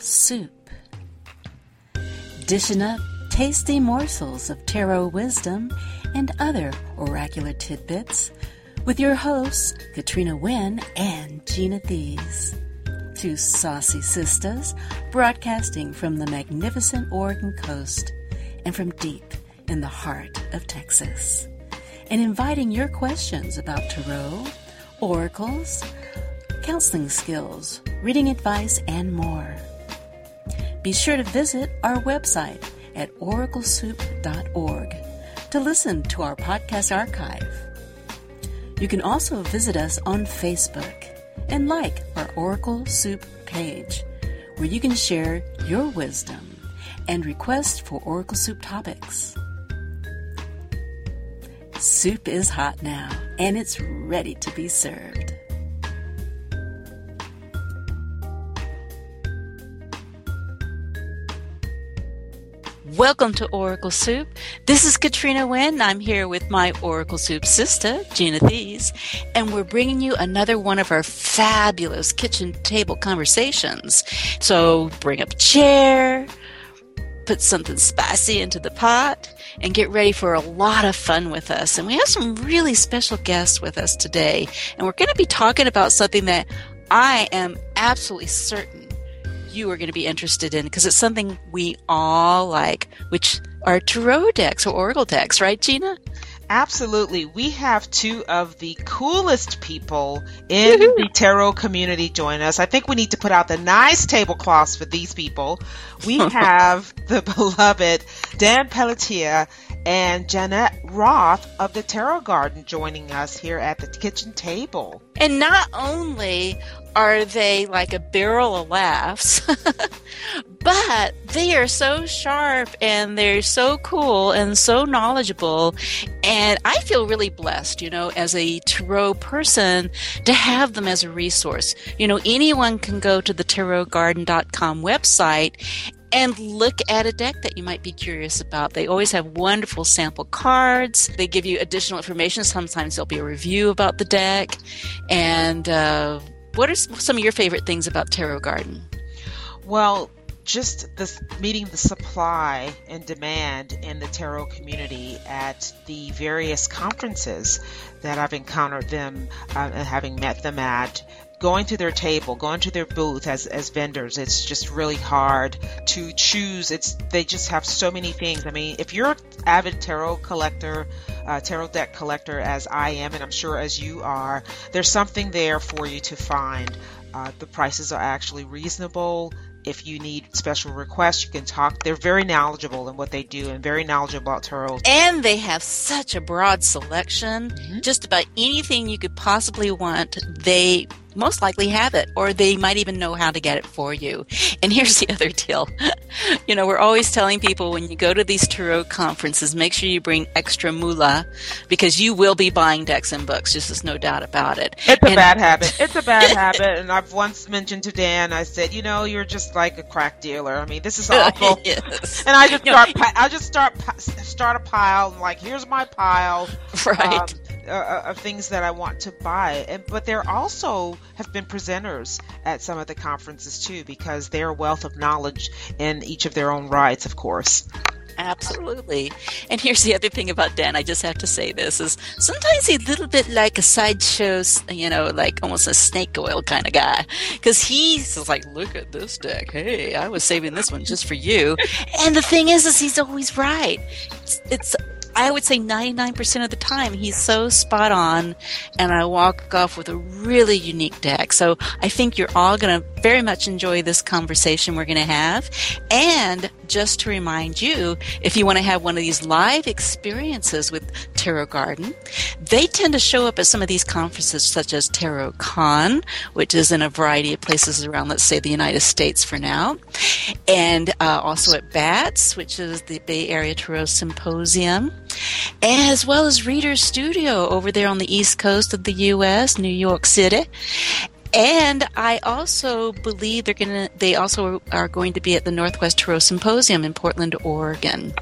Soup. Dishing up tasty morsels of tarot wisdom and other oracular tidbits with your hosts Katrina Wynne and Gina Thies, two saucy sisters broadcasting from the magnificent Oregon coast and from deep in the heart of Texas, and inviting your questions about tarot, oracles, counseling skills, reading advice, and more. Be sure to visit our website at oraclesoup.org to listen to our podcast archive. You can also visit us on Facebook and like our Oracle Soup page, where you can share your wisdom and request for Oracle Soup topics. Soup is hot now, and it's ready to be served. Welcome to Oracle Soup. This is Katrina Wynne. I'm here with my Oracle Soup sister, Gina Thies, and we're bringing you another one of our fabulous kitchen table conversations. So bring up a chair, put something spicy into the pot, and get ready for a lot of fun with us. And we have some really special guests with us today, and we're going to be talking about something that I am absolutely certain you are going to be interested in, because it's something we all like, which are tarot decks or oracle decks, right, Gina? Absolutely. We have two of the coolest people in the tarot community join us. I think we need to put out the nice tablecloths for these people. We have the beloved Dan Pelletier and Jeannette Roth of the Tarot Garden joining us here at the kitchen table. And not only are they like a barrel of laughs, but they are so sharp and they're so cool and so knowledgeable. And I feel really blessed, you know, as a tarot person, to have them as a resource. You know, anyone can go to the tarotgarden.com website and look at a deck that you might be curious about. They always have wonderful sample cards. They give you additional information. Sometimes there'll be a review about the deck. And what are some of your favorite things about Tarot Garden? Well, just this meeting the supply and demand in the tarot community at the various conferences that I've encountered them and having met them at. Going to their table, going to their booth as vendors, it's just really hard to choose. They just have so many things. I mean, if you're an avid tarot collector, tarot deck collector, as I am, and I'm sure as you are, there's something there for you to find. The prices are actually reasonable. If you need special requests, you can talk. They're very knowledgeable in what they do and very knowledgeable about tarot. And they have such a broad selection. Mm-hmm. Just about anything you could possibly want, they most likely have it, or they might even know how to get it for you. And here's the other deal. You know, we're always telling people when you go to these tarot conferences, make sure you bring extra moolah, because you will be buying decks and books. Just there's no doubt about it. It's a bad habit. And I've once mentioned to Dan, I said, you know, you're just like a crack dealer. I mean, this is awful. Yes. And I just start a pile. I'm like, here's my pile. Right. Of things that I want to buy, but there also have been presenters at some of the conferences too, because they're a wealth of knowledge in each of their own rights, of course. Absolutely. And here's the other thing about Dan, I just have to say this, is sometimes he's a little bit like a sideshow, you know, like almost a snake oil kind of guy, because he's like, look at this deck. Hey, I was saving this one just for you. And the thing is he's always right. It's I would say 99% of the time, he's so spot on, and I walk off with a really unique deck. So I think you're all going to very much enjoy this conversation we're going to have. And just to remind you, if you want to have one of these live experiences with Tarot Garden, they tend to show up at some of these conferences such as TarotCon, which is in a variety of places around, let's say, the United States for now, and also at BATS, which is the Bay Area Tarot Symposium, as well as Reader's Studio over there on the East Coast of the U.S., New York City. And I also believe they also are going to be at the Northwest Tarot Symposium in Portland, Oregon.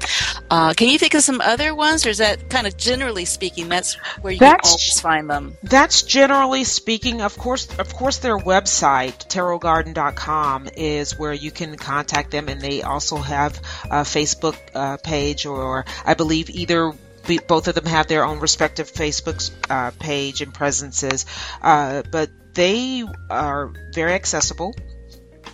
Can you think of some other ones, or is that kind of generally speaking? That's where you can always find them. That's generally speaking. Of course, their website tarotgarden.com is where you can contact them, and they also have a Facebook page, or I believe either. Both of them have their own respective Facebook page and presences, but they are very accessible.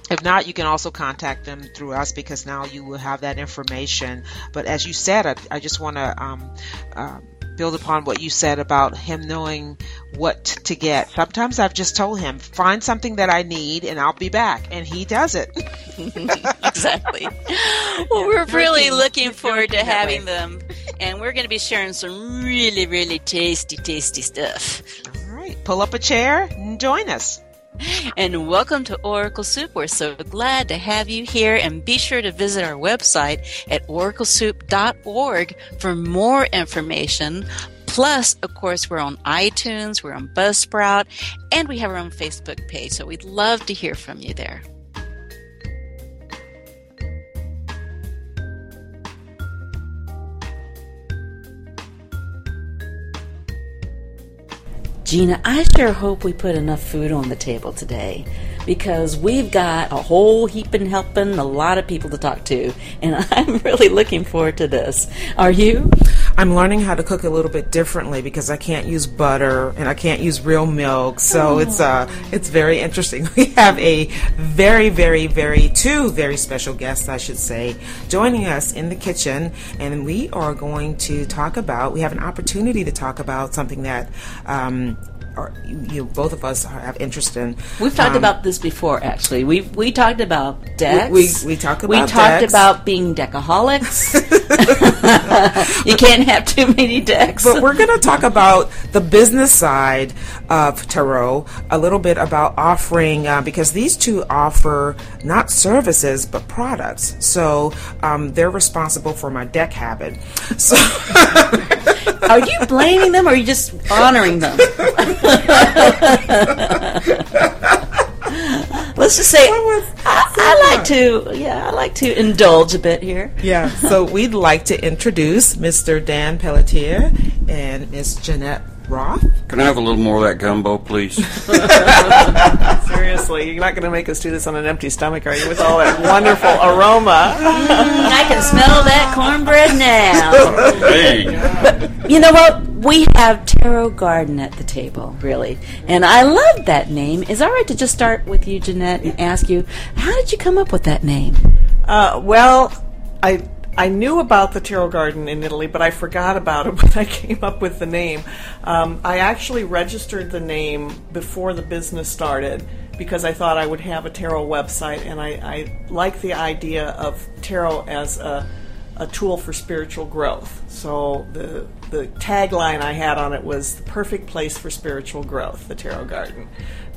If not, you can also contact them through us, because now you will have that information. But as you said, I just want to build upon what you said about him knowing what to get. Sometimes I've just told him, find something that I need and I'll be back, and he does it. Exactly. Well, we're really looking forward to having them, and we're going to be sharing some really, really tasty stuff. All right, pull up a chair and join us. And welcome to Oracle Soup. We're so glad to have you here, and be sure to visit our website at oraclesoup.org for more information. Plus, of course, we're on iTunes, we're on Buzzsprout, and we have our own Facebook page, so we'd love to hear from you there. Gina, I sure hope we put enough food on the table today, because we've got a whole heaping helping, a lot of people to talk to, and I'm really looking forward to this. Are you? I'm learning how to cook a little bit differently, because I can't use butter and I can't use real milk, so it's very interesting. We have a two very special guests, I should say, joining us in the kitchen, and we are going to talk about, we have an opportunity to talk about something that or you both of us have interest in. We've talked about this before, actually. We talked about decks. We talked about being deckaholics. You can't have too many decks. But we're going to talk about the business side of tarot, a little bit about offering, because these two offer not services but products. So they're responsible for my deck habit. So. Are you blaming them, or are you just honoring them? Let's just say I like to indulge a bit here. Yeah, so we'd like to introduce Mr. Dan Pelletier and Miss Jeannette Roth. Can I have a little more of that gumbo, please? Seriously, you're not going to make us do this on an empty stomach, are you? With all that wonderful aroma. I can smell that cornbread now. Hey. But you know what? We have Tarot Garden at the table, really. And I love that name. Is it all right to just start with you, Jeannette, and ask you, how did you come up with that name? Well, I knew about the Tarot Garden in Italy, but I forgot about it when I came up with the name. I actually registered the name before the business started, because I thought I would have a tarot website, and I like the idea of tarot as a tool for spiritual growth. So the tagline I had on it was the perfect place for spiritual growth, the Tarot Garden.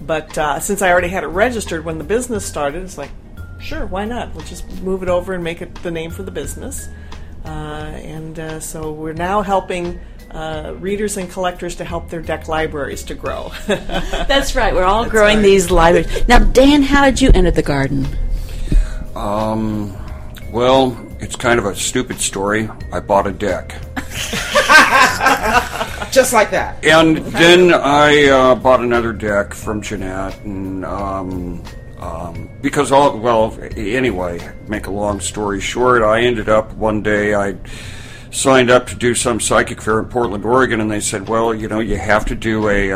But since I already had it registered when the business started, it's like, sure, why not? We'll just move it over and make it the name for the business. So we're now helping readers and collectors to help their deck libraries to grow. That's right. We're all growing these libraries. Now, Dan, how did you enter the garden? Well, it's kind of a stupid story. I bought a deck. Just like that. And then I bought another deck from Jeannette, and... make a long story short, I ended up one day, I signed up to do some psychic fair in Portland, Oregon, and they said, well, you know, you have to do a,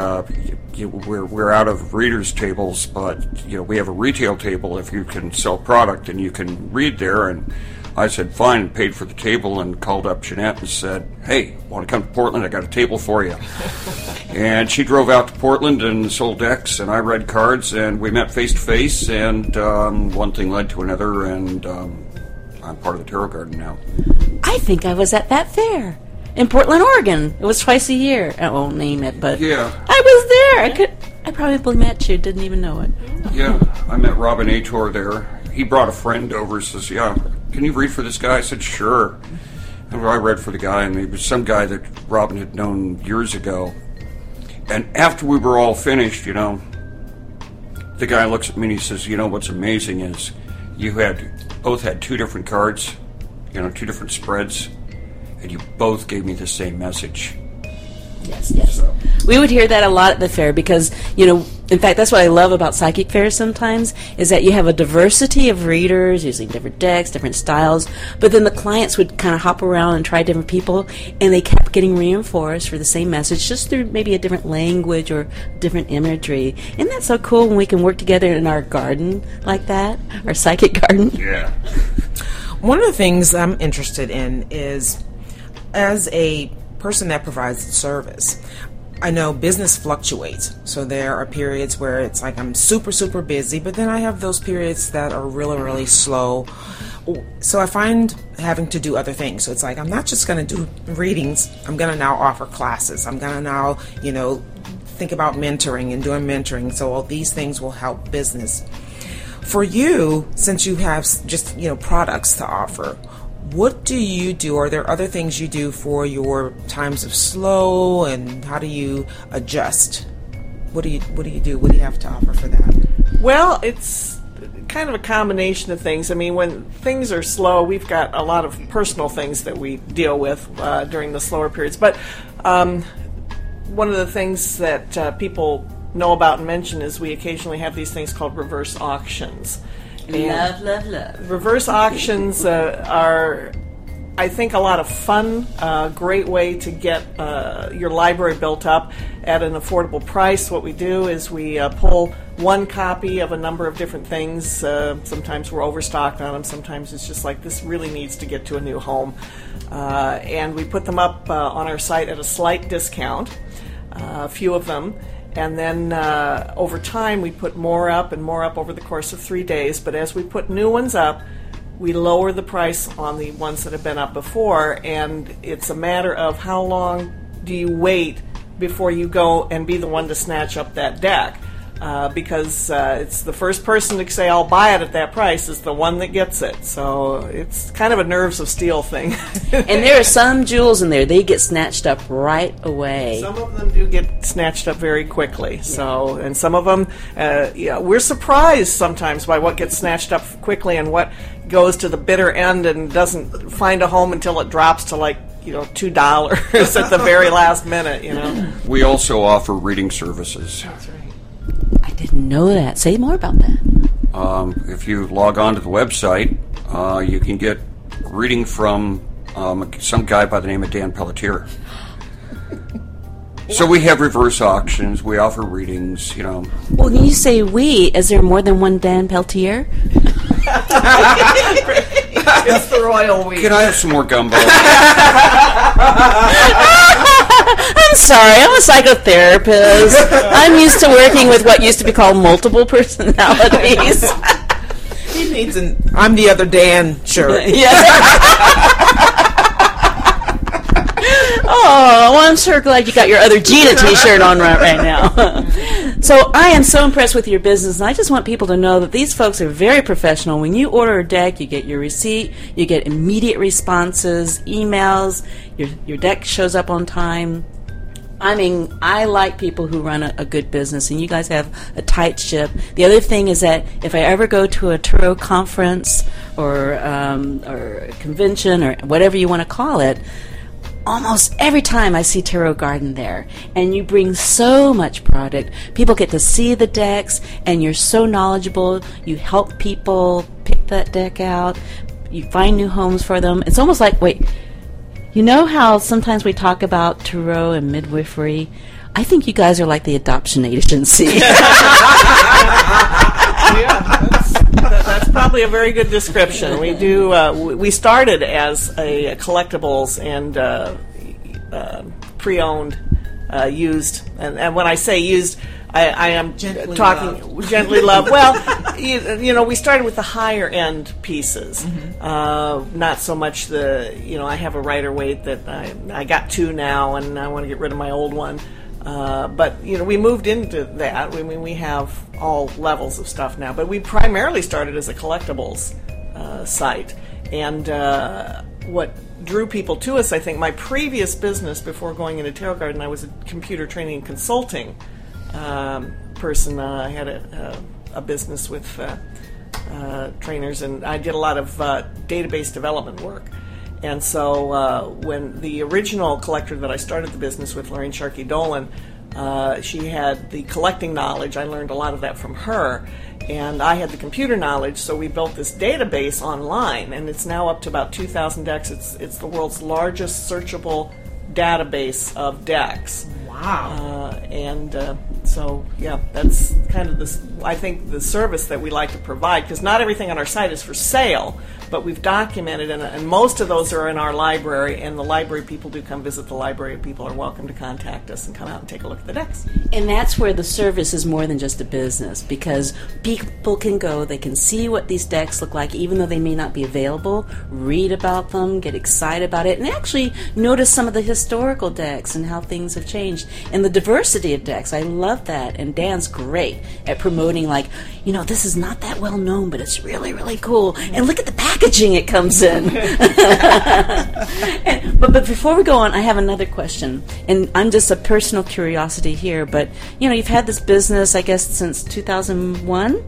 we're out of readers' tables, but, you know, we have a retail table. If you can sell product and you can read there, and I said, fine, and paid for the table and called up Jeannette and said, hey, want to come to Portland? I got a table for you. And she drove out to Portland and sold decks, and I read cards, and we met face-to-face, and one thing led to another, and I'm part of the Tarot Garden now. I think I was at that fair in Portland, Oregon. It was twice a year. I won't name it, but yeah. I was there. I probably met you, didn't even know it. Yeah, I met Robin Ator there. He brought a friend over, says, yeah, can you read for this guy? I said, sure. And I read for the guy, and it was some guy that Robin had known years ago. And after we were all finished, you know, The guy looks at me and he says, you know what's amazing is you had both had two different cards, you know, two different spreads, and you both gave me the same message. Yes, yes. So. We would hear that a lot at the fair because, you know, in fact, that's what I love about psychic fairs sometimes is that you have a diversity of readers using different decks, different styles, but then the clients would kind of hop around and try different people, and they kept getting reinforced for the same message just through maybe a different language or different imagery. Isn't that so cool when we can work together in our garden like that, our psychic garden? Yeah. One of the things I'm interested in is as a person that provides the service, I know business fluctuates, so there are periods where it's like I'm super busy, but then I have those periods that are really slow. So I find having to do other things. So it's like I'm not just going to do readings, I'm going to now offer classes, I'm going to now, you know, think about mentoring and doing mentoring. So all these things will help business. For you, since you have just, you know, products to offer, what do you do? Are there other things you do for your times of slow, and how do you adjust? What do you do? What do you have to offer for that? Well, it's kind of a combination of things. I mean, when things are slow, we've got a lot of personal things that we deal with during the slower periods. But one of the things that people know about and mention is we occasionally have these things called reverse auctions. Love. Reverse auctions are, I think, a lot of fun, great way to get your library built up at an affordable price. What we do is we pull one copy of a number of different things. Sometimes we're overstocked on them. Sometimes it's just like this really needs to get to a new home. And we put them up on our site at a slight discount, a few of them. And then over time, we put more up over the course of 3 days. But as we put new ones up, we lower the price on the ones that have been up before. And it's a matter of how long do you wait before you go and be the one to snatch up that deck. Because it's the first person to say, I'll buy it at that price is the one that gets it. So it's kind of a nerves of steel thing. And there are some jewels in there. They get snatched up right away. Some of them do get snatched up very quickly. Yeah. So, and some of them, yeah, we're surprised sometimes by what gets snatched up quickly and what goes to the bitter end and doesn't find a home until it drops to like, you know, $2 at the very last minute, you know. We also offer reading services. That's right. Didn't know that. Say more about that. If you log on to the website, you can get reading from some guy by the name of Dan Pelletier. So we have reverse auctions. We offer readings, you know. Well, when you say we, is there more than one Dan Pelletier? It's the royal we. Can I have some more gumbo? I'm sorry, I'm a psychotherapist. I'm used to working with what used to be called multiple personalities. He needs an I'm the other Dan shirt. Oh, well, I'm sure glad you got your other Gina T-shirt on right now. So I am so impressed with your business, and I just want people to know that these folks are very professional. When you order a deck, you get your receipt, you get immediate responses, emails, your deck shows up on time. I mean, I like people who run a good business, and you guys have a tight ship. The other thing is that if I ever go to a tarot conference or a convention or whatever you want to call it, almost every time I see Tarot Garden there, and you bring so much product. People get to see the decks, and you're so knowledgeable. You help people pick that deck out. You find new homes for them. It's almost like, wait, you know how sometimes we talk about tarot and midwifery? I think you guys are like the adoption agency. Yeah. That's probably a very good description. We do. We started as a collectibles and pre-owned, used, and when I say used, I am gently talking loved. Gently loved. Well, you know, we started with the higher end pieces, mm-hmm. Not so much the. You know, I have a Rider-Waite that I got two now, and I want to get rid of my old one. But, you know, we moved into that. I mean, we have all levels of stuff now. But we primarily started as a collectibles site. And what drew people to us, I think, my previous business before going into Tarot Garden, I was a computer training and consulting person. I had a a business with trainers, and I did a lot of database development work. And so when the original collector that I started the business with, Lorraine Sharkey Dolan, she had the collecting knowledge. I learned a lot of that from her, and I had the computer knowledge, so we built this database online, and it's now up to about 2,000 decks. It's the world's largest searchable database of decks. Wow. So, yeah, that's kind of this, I think, the service that we like to provide, because not everything on our site is for sale, but we've documented, and most of those are in our library, and the library people do come visit the library. People are welcome to contact us and come out and take a look at the decks. And that's where the service is more than just a business, because people can go, they can see what these decks look like, even though they may not be available, read about them, get excited about it, and actually notice some of the historical decks and how things have changed, and the diversity of decks. I love that, and Dan's great at promoting, like, you know, this is not that well known, but it's really, really cool, and look at the packaging it comes in. but before we go on, I have another question, and I'm just a personal curiosity here, but you know, you've had this business, I guess, since 2001,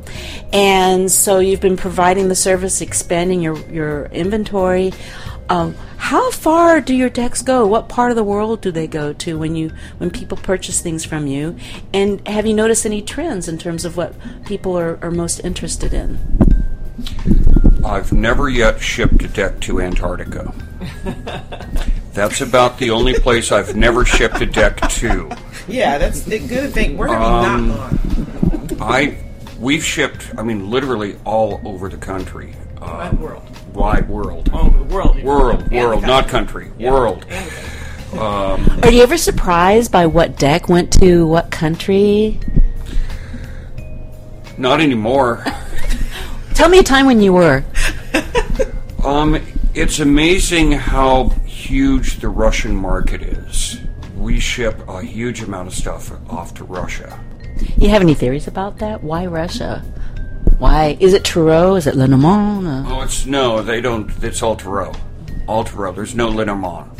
and so you've been providing the service, expanding your inventory. How far do your decks go? What part of the world do they go to when people purchase things from you? And have you noticed any trends in terms of what people are most interested in? I've never yet shipped a deck to Antarctica. That's about the only place I've never shipped a deck to. Yeah, that's the good thing. We're going to be not long. We've shipped, I mean, literally all over the country. Wide world. Oh, world, not country. Yeah. World. Are you ever surprised by what deck went to what country? Not anymore. Tell me a time when you were. It's amazing how huge the Russian market is. We ship a huge amount of stuff off to Russia. You have any theories about that? Why Russia? Why? Is it Tarot? Is it Lenormand? Oh, no, they don't. It's all Tarot. All Tarot. There's no Lenormand.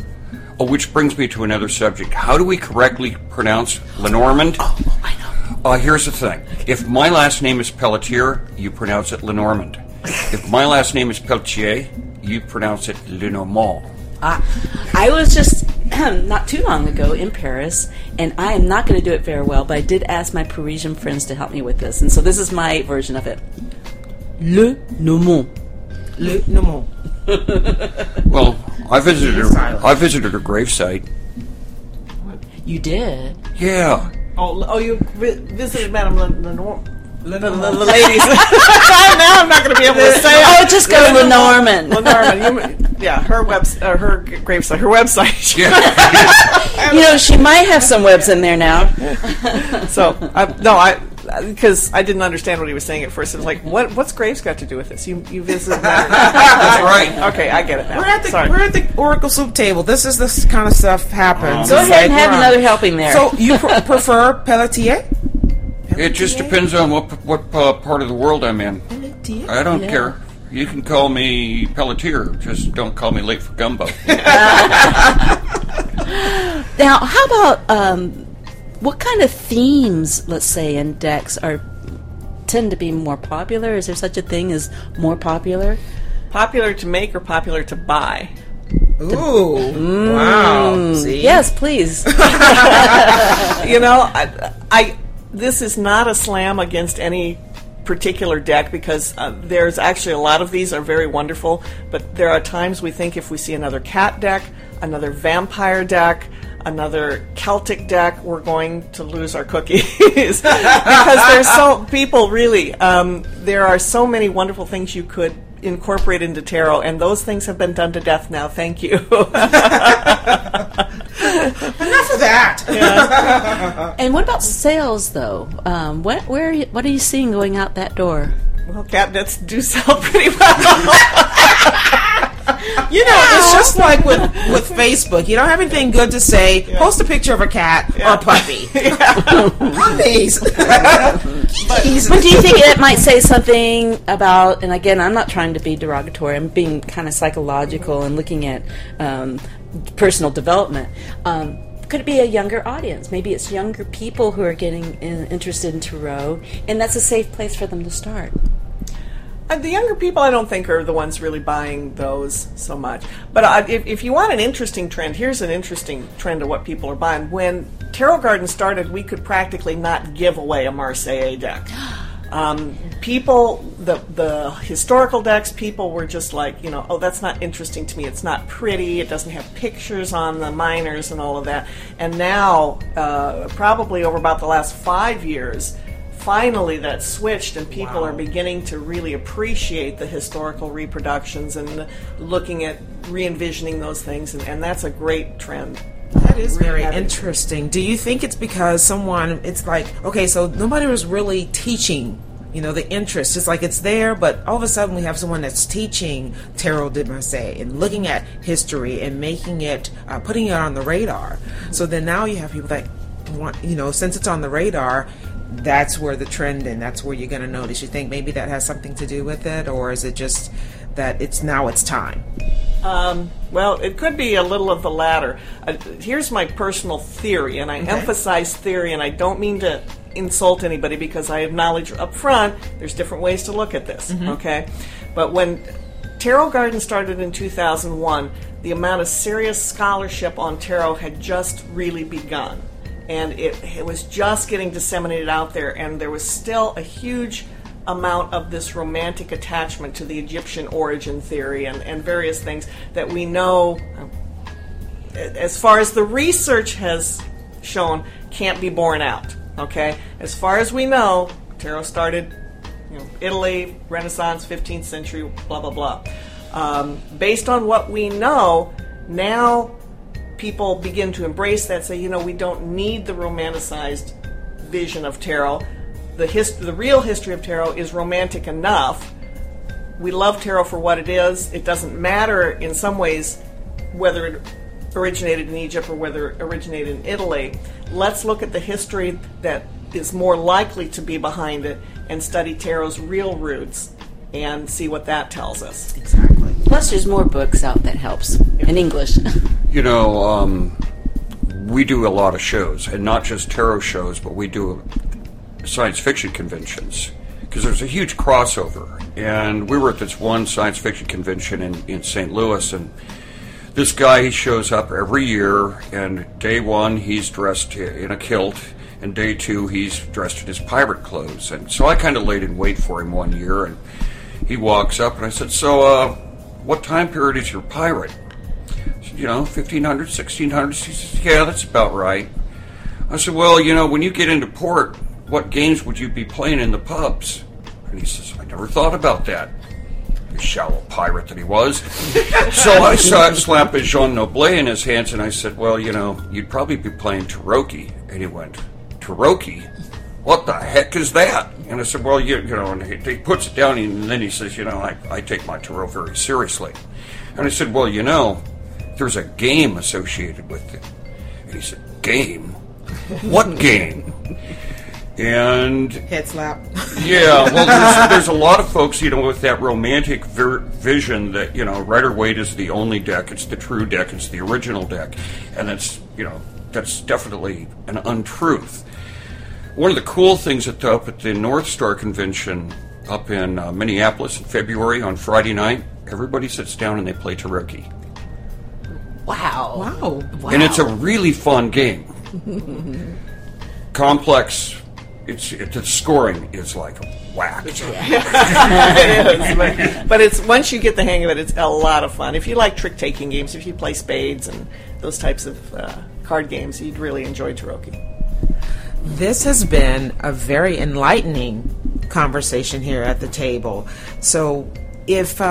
Oh, which brings me to another subject. How do we correctly pronounce Lenormand? Oh, I know. Here's the thing. If my last name is Pelletier, you pronounce it Lenormand. If my last name is Pelletier, you pronounce it Lenormand. I was just not too long ago in Paris, and I am not going to do it very well, but I did ask my Parisian friends to help me with this, and so this is my version of it. Lenormand. Lenormand. Well, I visited her gravesite. What? You did? Yeah. Oh, you visited Madame Lenormand. The ladies. Now I'm not going to be able to say it. Oh, just go to Lenormand. Lenormand. Yeah, her gravesite. Her website. Yeah. You know, she might have some webs in there now. So, because I didn't understand what he was saying at first. It was like, what's Graves got to do with this? You visit that. That's right. Okay, I get it now. We're at the Oracle Soup table. This is this kind of stuff happens. Go ahead and have another helping there. So you prefer Pelletier? It just depends on what part of the world I'm in. Pelletier? I don't care. You can call me Pelletier. Just don't call me late for gumbo. Now, how about what kind of themes, let's say, in decks tend to be more popular? Is there such a thing as more popular? Popular to make or popular to buy? Ooh! Wow! See? Yes, please. You know, this is not a slam against any particular deck, because there's actually a lot of these are very wonderful, but there are times we think if we see another cat deck, another vampire deck, another Celtic deck, we're going to lose our cookies. Because there's people really, there are so many wonderful things you could incorporate into tarot, and those things have been done to death now. Thank you. Enough of that. Yeah. And what about sales, though? What are you seeing going out that door? Well, cabinets do sell pretty well. You know, it's just like with Facebook. You don't have anything good to say. Yeah. Post a picture of a cat or a puppy. Puppies. But do you think it might say something about, and again, I'm not trying to be derogatory. I'm being kind of psychological and looking at personal development. could be a younger audience. Maybe it's younger people who are getting interested in tarot, and that's a safe place for them to start. The younger people, I don't think, are the ones really buying those so much. But if you want an interesting trend, here's an interesting trend of what people are buying. When Tarot Garden started, we could practically not give away a Marseille deck. People, the historical decks, people were just like, you know, oh, that's not interesting to me. It's not pretty. It doesn't have pictures on the minors and all of that. And now, probably over about the last 5 years, finally that switched, and people are beginning to really appreciate the historical reproductions and looking at re-envisioning those things, and that's a great trend. That is very interesting. Do you think it's because it's like, okay, so nobody was really teaching, you know, the interest. It's like it's there, but all of a sudden we have someone that's teaching tarot de Marseille and looking at history and making it, putting it on the radar. So then now you have people that want, you know, since it's on the radar, that's where the trend, and that's where you're going to notice. You think maybe that has something to do with it, or is it just that it's time? Well, it could be a little of the latter. Here's my personal theory, and I emphasize theory, and I don't mean to insult anybody because I acknowledge up front there's different ways to look at this, okay? But when Tarot Garden started in 2001, the amount of serious scholarship on tarot had just really begun. And it was just getting disseminated out there, and there was still a huge amount of this romantic attachment to the Egyptian origin theory and various things that we know, as far as the research has shown, can't be borne out. Okay? As far as we know, tarot started, you know, Italy, Renaissance, 15th century, blah, blah, blah. Based on what we know, now people begin to embrace that, say, you know, we don't need the romanticized vision of tarot. The real history of tarot is romantic enough. We love tarot for what it is. It doesn't matter in some ways whether it originated in Egypt or whether it originated in Italy. Let's look at the history that is more likely to be behind it and study tarot's real roots and see what that tells us. Exactly. Plus, there's more books out that helps in English. You know, we do a lot of shows, and not just tarot shows, but we do science fiction conventions, because there's a huge crossover. And we were at this one science fiction convention in St. Louis, and this guy, he shows up every year, and day one, he's dressed in a kilt, and day two, he's dressed in his pirate clothes. And so I kind of laid in wait for him one year, and he walks up, and I said, so what time period is your pirate? You know, 1500, 1600. He says, yeah, that's about right. I said, well, you know, when you get into port, what games would you be playing in the pubs? And he says, I never thought about that. The shallow pirate that he was. So I slapped a Jean Noblet in his hands, and I said, well, you know, you'd probably be playing Tarocchi. And he went, Tarocchi? What the heck is that? And I said, well, you know, and he puts it down, and then he says, you know, I take my tarot very seriously. And I said, well, you know, there's a game associated with it. And he said, game? What game? And head slap. Yeah, well, there's a lot of folks, you know, with that romantic vision that, you know, Rider-Waite is the only deck, it's the true deck, it's the original deck. And that's, you know, that's definitely an untruth. One of the cool things up at the North Star Convention up in Minneapolis in February on Friday night, everybody sits down and they play Tarocchi. Wow. And it's a really fun game. Complex. The scoring is like whack. It is. But it's, once you get the hang of it, it's a lot of fun. If you like trick-taking games, if you play spades and those types of card games, you'd really enjoy Tarocchi. This has been a very enlightening conversation here at the table. So if...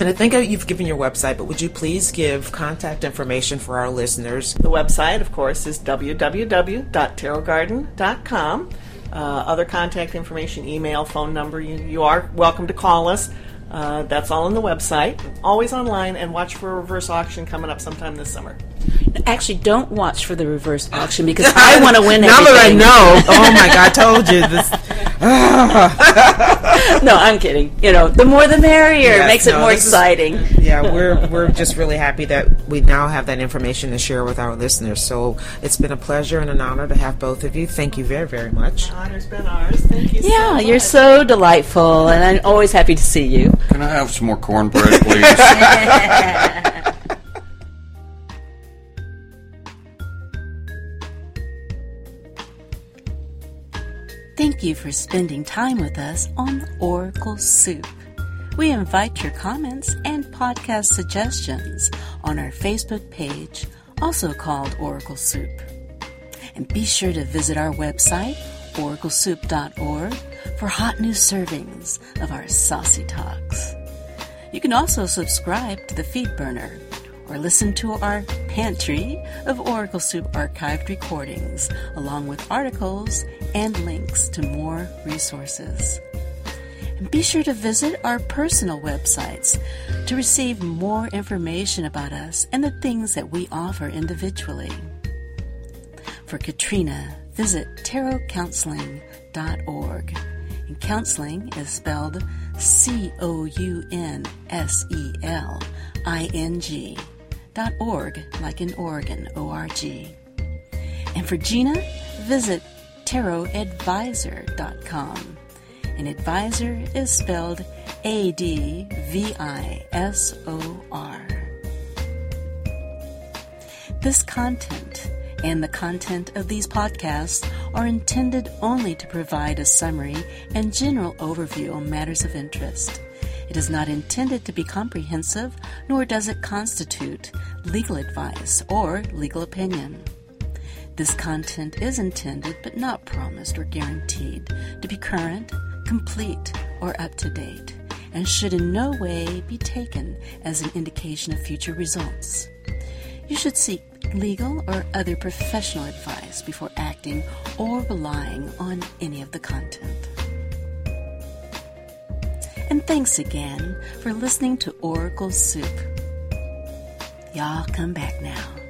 And I think you've given your website, but would you please give contact information for our listeners? The website, of course, is www.tarotgarden.com. Other contact information, email, phone number, you are welcome to call us. That's all on the website. Always online, and watch for a reverse auction coming up sometime this summer. Actually, don't watch for the reverse auction because I want to win everything. Now that I know. Oh, my God, I told you this. No, I'm kidding. You know, the more the merrier. Yes, makes it more exciting. Yeah, we're just really happy that we now have that information to share with our listeners. So it's been a pleasure and an honor to have both of you. Thank you very, very much. The honor's been ours. Thank you so much. Yeah, you're so delightful, and I'm always happy to see you. Can I have some more cornbread, please? Thank you for spending time with us on Oracle Soup. We invite your comments and podcast suggestions on our Facebook page, also called Oracle Soup. And be sure to visit our website, oraclesoup.org, for hot new servings of our saucy talks. You can also subscribe to the feed burner or listen to our pantry of Oracle Soup archived recordings, along with articles and links to more resources. And be sure to visit our personal websites to receive more information about us and the things that we offer individually. For Katrina, visit tarotcounseling.org. And counseling is spelled counseling.org, like in Oregon, O-R-G. And for Gina, visit tarotadvisor.com. And advisor is spelled A-D-V-I-S-O-R. This content and the content of these podcasts are intended only to provide a summary and general overview on matters of interest. It is not intended to be comprehensive, nor does it constitute legal advice or legal opinion. This content is intended, but not promised or guaranteed, to be current, complete, or up to date, and should in no way be taken as an indication of future results. You should seek legal or other professional advice before acting or relying on any of the content. And thanks again for listening to Oracle Soup. Y'all come back now.